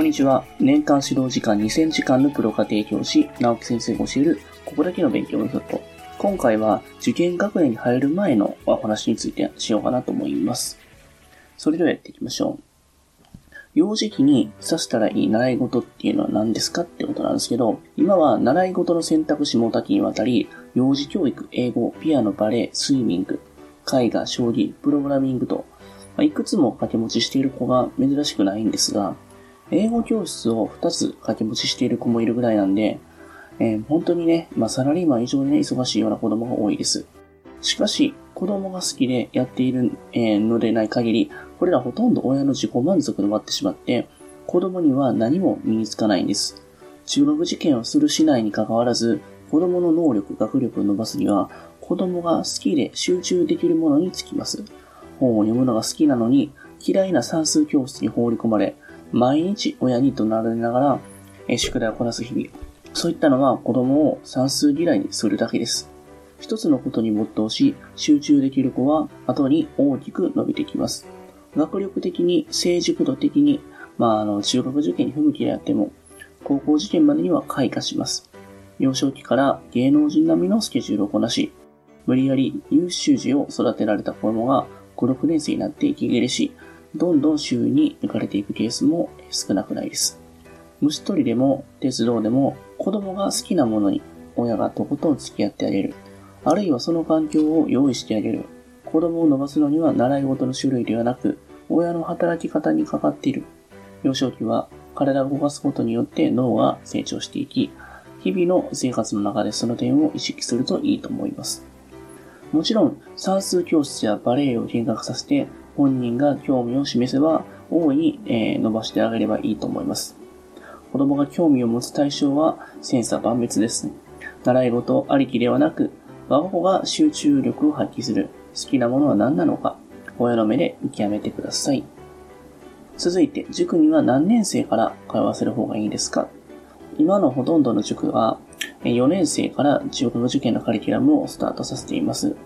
こんにちは。年間指導時間2000時間のプロ化提供し、直木先生が教えるここだけの勉強メソッド。今回は受験学年に入る前のお話についてしようかなと思います。それではやっていきましょう。幼児期にさせたらいい習い事っていうのは何ですかってことなんですけど、今は習い事の選択肢も多岐にわたり、幼児教育、英語、ピアノ、バレエ、スイミング、絵画、将棋、プログラミングと、いくつも掛け持ちしている子が珍しくないんですが、英語教室を2つ掛け持ちしている子もいるぐらいなんで、本当にね、サラリーマン以上に、忙しいような子供が多いです。しかし、子供が好きでやっているのでない限り、これらほとんど親の自己満足で終わってしまって、子供には何も身につかないんです。中学受験をするしないに関わらず、子供の能力、学力を伸ばすには、子供が好きで集中できるものにつきます。本を読むのが好きなのに、嫌いな算数教室に放り込まれ、毎日親に怒鳴られながら宿題をこなす日々。そういったのは子供を算数嫌いにするだけです。一つのことに没頭し、集中できる子は後に大きく伸びてきます。学力的に、成熟度的に、中学受験に不向きであっても、高校受験までには開花します。幼少期から芸能人並みのスケジュールをこなし、無理やり優秀児を育てられた子供が5、6年生になって息切れし、どんどん周囲に抜かれていくケースも少なくないです。虫取りでも鉄道でも子供が好きなものに親がとことん付き合ってあげる。あるいはその環境を用意してあげる。子供を伸ばすのには習い事の種類ではなく、親の働き方にかかっている。幼少期は体を動かすことによって脳が成長していき、日々の生活の中でその点を意識するといいと思います。もちろん算数教室やバレエを見学させて、本人が興味を示せば大いに、伸ばしてあげればいいと思います。子供が興味を持つ対象は千差万別です。習い事ありきではなく、我が子が集中力を発揮する好きなものは何なのか、親の目で見極めてください。続いて、塾には何年生から通わせる方がいいですか？今のほとんどの塾は4年生から中学受験のカリキュラムをスタートさせています。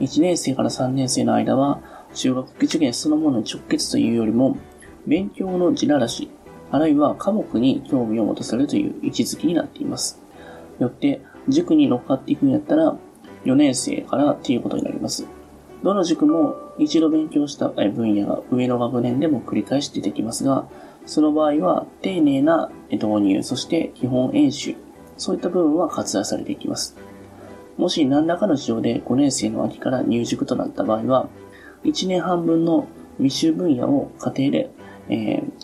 1年生から3年生の間は中学受験そのものに直結というよりも、勉強の地ならし、あるいは科目に興味を持たせるという位置づけになっています。よって、塾に乗っかっていくんやったら、4年生からということになります。どの塾も一度勉強した分野が上の学年でも繰り返し出てきますが、その場合は丁寧な導入、そして基本演習、そういった部分は割愛されていきます。もし何らかの事情で5年生の秋から入塾となった場合は、1年半分の未修分野を家庭で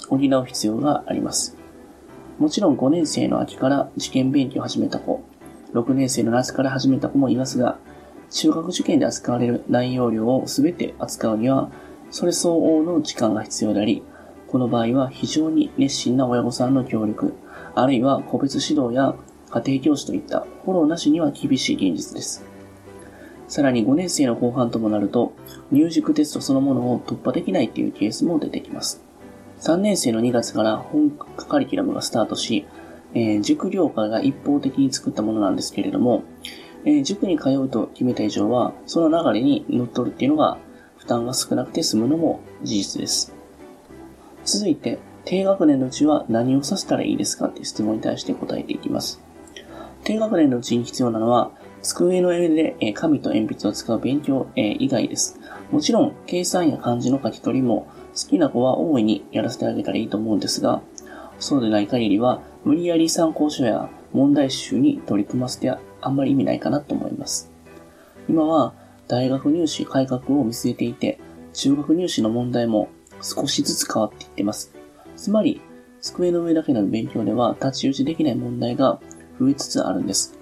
補う必要があります。もちろん5年生の秋から受験勉強を始めた子、6年生の夏から始めた子もいますが、中学受験で扱われる内容量を全て扱うには、それ相応の時間が必要であり、この場合は非常に熱心な親御さんの協力、あるいは個別指導や家庭教師といったフォローなしには厳しい現実です。さらに5年生の後半ともなると、入塾テストそのものを突破できないというケースも出てきます。3年生の2月から本カリキュラムがスタートし、塾業界が一方的に作ったものなんですけれども、塾に通うと決めた以上は、その流れに乗っ取るっていうのが負担が少なくて済むのも事実です。続いて、低学年のうちは何をさせたらいいですかっていう質問に対して答えていきます。低学年のうちに必要なのは、机の上で紙と鉛筆を使う勉強以外です。もちろん、計算や漢字の書き取りも、好きな子は大いにやらせてあげたらいいと思うんですが、そうでない限りは無理やり参考書や問題集に取り組ませてあんまり意味ないかなと思います。今は大学入試改革を見据えていて、中学入試の問題も少しずつ変わっていってます。つまり、机の上だけの勉強では太刀打ちできない問題が増えつつあるんです。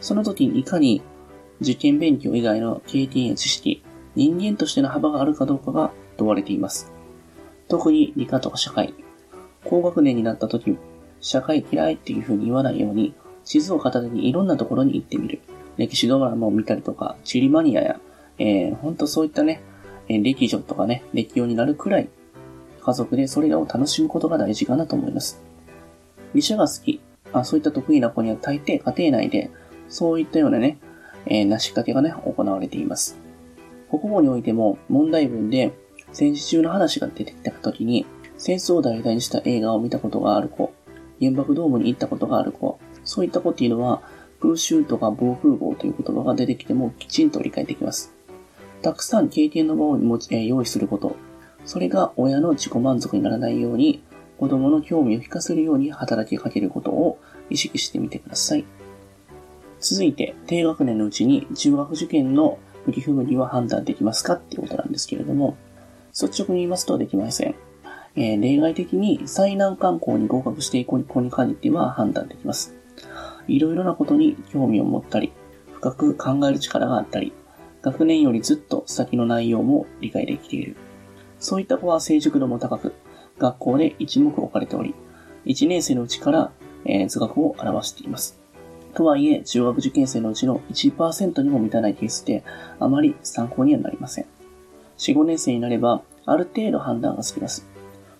その時にいかに受験勉強以外の経験や知識、人間としての幅があるかどうかが問われています。特に理科とか社会、高学年になった時、社会嫌いっていう風に言わないように、地図を片手にいろんなところに行ってみる。歴史ドラマを見たりとか、地理マニアや、本当そういったね、歴女とかね、歴男になるくらい、家族でそれらを楽しむことが大事かなと思います。理科が好き、そういった得意な子には大抵家庭内で、そういったようなね、なしかけがね、行われています。国語においても問題文で、戦時中の話が出てきたときに、戦争を題材にした映画を見たことがある子、原爆ドームに行ったことがある子、そういった子っていうのは、空襲とか防空壕という言葉が出てきてもきちんと理解できます。たくさん経験の場を用意すること、それが親の自己満足にならないように、子供の興味を引かせるように働きかけることを意識してみてください。続いて、低学年のうちに中学受験の不利不無理は判断できますかっていうことなんですけれども、率直に言いますとできません。例外的に最難関校に合格していく子に限っては判断できます。いろいろなことに興味を持ったり、深く考える力があったり、学年よりずっと先の内容も理解できている。そういった子は成熟度も高く、学校で一目置かれており、1年生のうちから図学を表しています。とはいえ、中学受験生のうちの 1% にも満たないケースで、あまり参考にはなりません。4、5年生になれば、ある程度判断がつきます。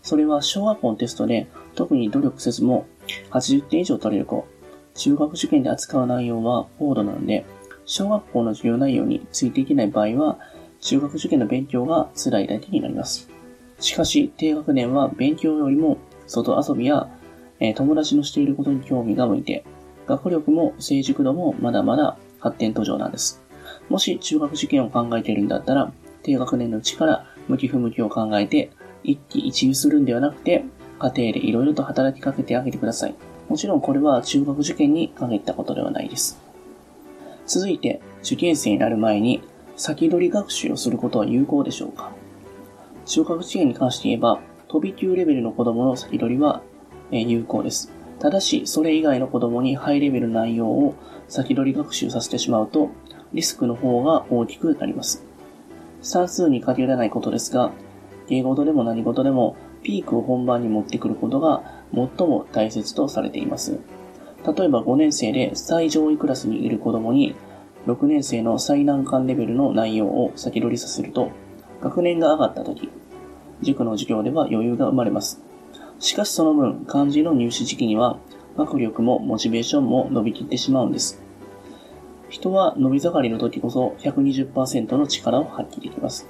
それは小学校のテストで、特に努力せずも80点以上取れる子、中学受験で扱う内容は高度なので、小学校の授業内容についていけない場合は、中学受験の勉強が辛いだけになります。しかし、低学年は勉強よりも外遊びや、友達のしていることに興味が向いて、学力も成熟度もまだまだ発展途上なんです。もし中学受験を考えているんだったら、低学年のうちから向き不向きを考えて、一喜一憂するんではなくて、家庭でいろいろと働きかけてあげてください。もちろんこれは中学受験に限ったことではないです。続いて、受験生になる前に先取り学習をすることは有効でしょうか？中学受験に関して言えば、飛び級レベルの子供の先取りは有効です。ただし、それ以外の子供にハイレベルな内容を先取り学習させてしまうと、リスクの方が大きくなります。算数に限らないことですが、芸事でも何事でもピークを本番に持ってくることが最も大切とされています。例えば5年生で最上位クラスにいる子供に6年生の最難関レベルの内容を先取りさせると、学年が上がった時、塾の授業では余裕が生まれます。しかしその分、漢字の入試時期には学力もモチベーションも伸びきってしまうんです。人は伸び盛りの時こそ 120% の力を発揮できます。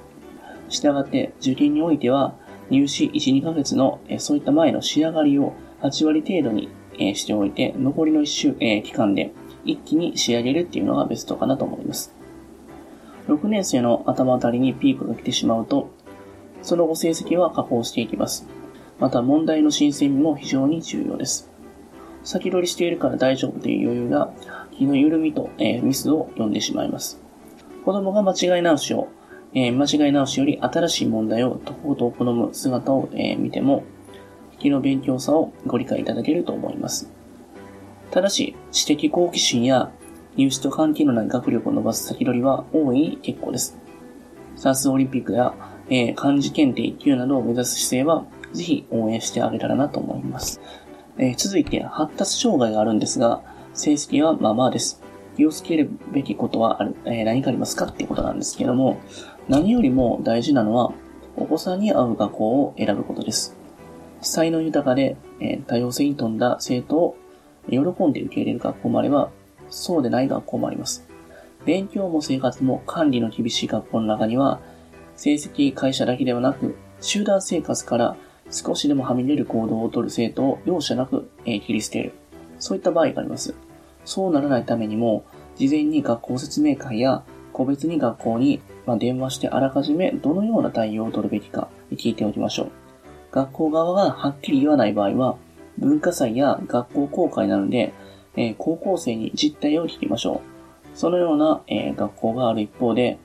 したがって受験においては入試 1,2 ヶ月のそういった前の仕上がりを8割程度にしておいて、残りの1週期間で一気に仕上げるっていうのがベストかなと思います。6年生の頭あたりにピークが来てしまうと、その後成績は下降していきます。また問題の新鮮味も非常に重要です。先取りしているから大丈夫という余裕が気の緩みとミスを呼んでしまいます。子供が間違い直しより新しい問題を解こうと好む姿を見ても、気の勉強さをご理解いただけると思います。ただし、知的好奇心や入試と関係のない学力を伸ばす先取りは大いに結構です。算数オリンピックや漢字検定1級などを目指す姿勢は、ぜひ応援してあげたらなと思います。続いて、発達障害があるんですが、成績はまあまあです。気をつけるべきことは何かありますかっていうことなんですけども、何よりも大事なのは、お子さんに合う学校を選ぶことです。才能豊かで、多様性に富んだ生徒を喜んで受け入れる学校もあれば、そうでない学校もあります。勉強も生活も管理の厳しい学校の中には、成績、会社だけではなく、集団生活から少しでもはみ出る行動をとる生徒を容赦なく切り捨てる。そういった場合があります。そうならないためにも、事前に学校説明会や、個別に学校に電話してあらかじめどのような対応を取るべきか聞いておきましょう。学校側がはっきり言わない場合は、文化祭や学校公開なので、高校生に実態を聞きましょう。そのような学校がある一方で、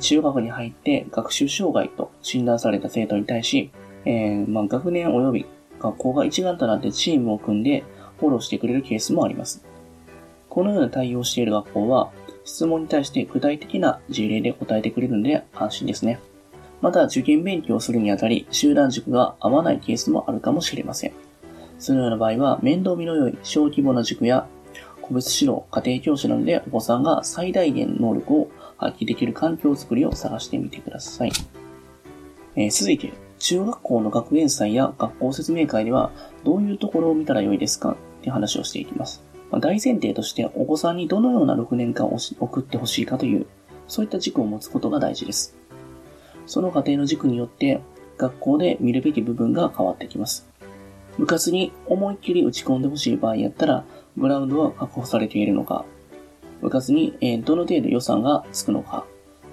中学に入って学習障害と診断された生徒に対し、学年及び学校が一丸となってチームを組んでフォローしてくれるケースもあります。このような対応をしている学校は、質問に対して具体的な事例で答えてくれるので安心ですね。また、受験勉強をするにあたり、集団塾が合わないケースもあるかもしれません。そのような場合は、面倒見の良い小規模な塾や個別指導、家庭教師などでお子さんが最大限能力を発揮できる環境づくりを探してみてください。続いて、中学校の学園祭や学校説明会ではどういうところを見たら良いですかって話をしていきます。大前提として、お子さんにどのような6年間を送ってほしいかという、そういった軸を持つことが大事です。その家庭の軸によって、学校で見るべき部分が変わってきます。部活に思いっきり打ち込んでほしい場合やったら、グラウンドは確保されているのか、部活にどの程度予算がつくのか、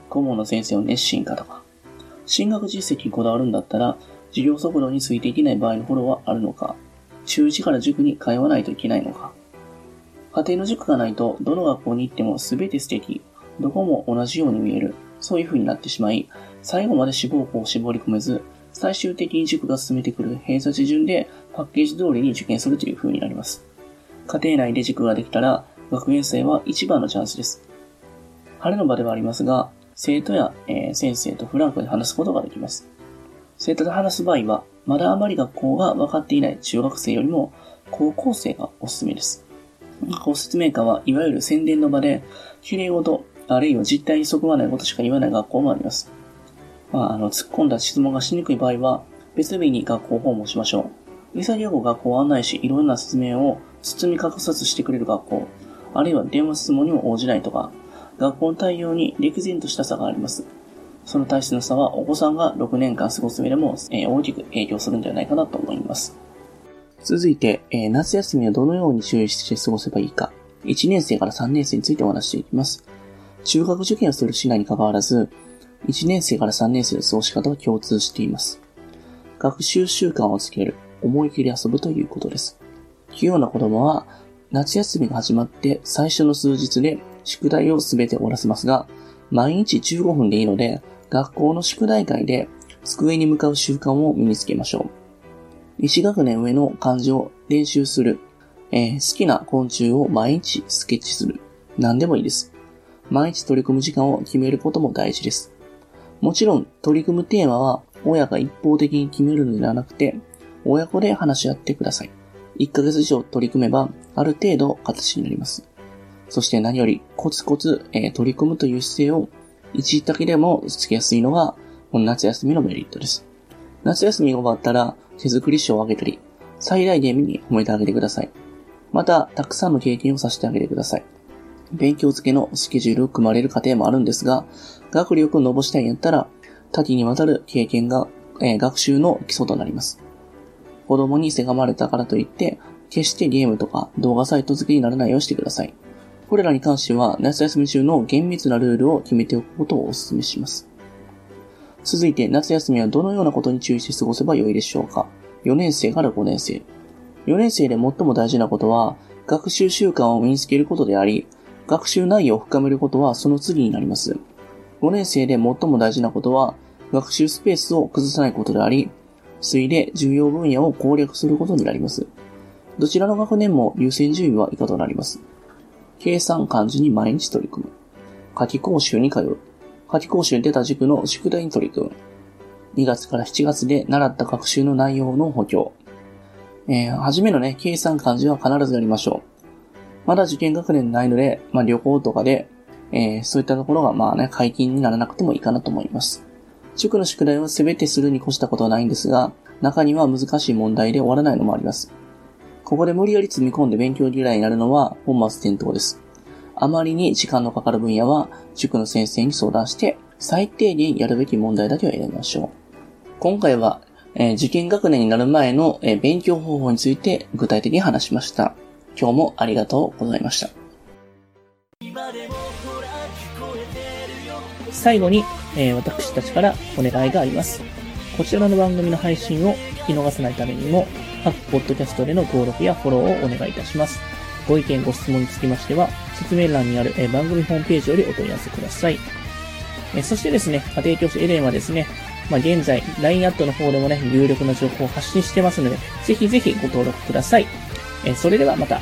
顧問の先生の熱心かとか、進学実績にこだわるんだったら、授業速度についていけない場合のフォローはあるのか、週1から塾に通わないといけないのか、家庭の塾がないとどの学校に行っても全て素敵、どこも同じように見える、そういう風になってしまい、最後まで志望校を絞り込めず、最終的に塾が進めてくる偏差値順でパッケージ通りに受験するという風になります。家庭内で塾ができたら、学園生は一番のチャンスです。晴れの場ではありますが、生徒や先生とフランクで話すことができます。生徒と話す場合は、まだあまり学校が分かっていない中学生よりも高校生がおすすめです。こう説明会はいわゆる宣伝の場で、綺麗事、あるいは実態にそぐわないことしか言わない学校もあります。突っ込んだ質問がしにくい場合は、別日に学校訪問しましょう。潔く学校を案内し、いろんな説明を包み隠さずしてくれる学校、あるいは電話質問にも応じないとか、学校の対応に歴然とした差があります。その体質の差はお子さんが6年間過ごす上でも大きく影響するんじゃないかなと思います。続いて、夏休みをどのように注意して過ごせばいいか、1年生から3年生についてお話していきます。中学受験をする市内に関わらず、1年生から3年生の過ごし方は共通しています。学習習慣をつける、思い切り遊ぶということです。器用な子供は、夏休みが始まって最初の数日で宿題をすべて終わらせますが、毎日15分でいいので、学校の宿題会で机に向かう習慣を身につけましょう。1学年上の漢字を練習する、好きな昆虫を毎日スケッチする、何でもいいです。毎日取り組む時間を決めることも大事です。もちろん取り組むテーマは親が一方的に決めるのではなくて、親子で話し合ってください。1ヶ月以上取り組めばある程度形になります。そして何よりコツコツ取り組むという姿勢を一時だけでもつけやすいのがこの夏休みのメリットです。夏休みが終わったら手作り賞をあげたり、最大限に褒めてあげてください。またたくさんの経験をさせてあげてください。勉強付けのスケジュールを組まれる過程もあるんですが、学力を伸ばしたいんやったら多岐にわたる経験が学習の基礎となります。子供にせがまれたからといって、決してゲームとか動画サイト付けにならないようにしてください。これらに関しては、夏休み中の厳密なルールを決めておくことをお勧めします。続いて、夏休みはどのようなことに注意して過ごせばよいでしょうか。4年生から5年生。4年生で最も大事なことは、学習習慣を身につけることであり、学習内容を深めることはその次になります。5年生で最も大事なことは、学習スペースを崩さないことであり、次いで重要分野を攻略することになります。どちらの学年も優先順位は以下となります。計算漢字に毎日取り組む。夏季講習に通う。夏季講習に出た塾の宿題に取り組む。2月から7月で習った学習の内容の補強。初めの計算漢字は必ずやりましょう。まだ受験学年ないので、旅行とかで、そういったところが解禁にならなくてもいいかなと思います。塾の宿題は全てするに越したことはないんですが、中には難しい問題で終わらないのもあります。ここで無理やり積み込んで勉強嫌いになるのは本末転倒です。あまりに時間のかかる分野は塾の先生に相談して最低限やるべき問題だけは選びましょう。今回は、受験学年になる前の、勉強方法について具体的に話しました。今日もありがとうございました。最後に、私たちからお願いがあります。こちらの番組の配信を聞き逃さないためにも、各ポッドキャストでの登録やフォローをお願いいたします。ご意見ご質問につきましては、説明欄にある番組ホームページよりお問い合わせください。そしてですね、家庭教師エレンはですね、現在 LINE アットの方でも有力な情報を発信してますので、ぜひぜひご登録ください。それではまた。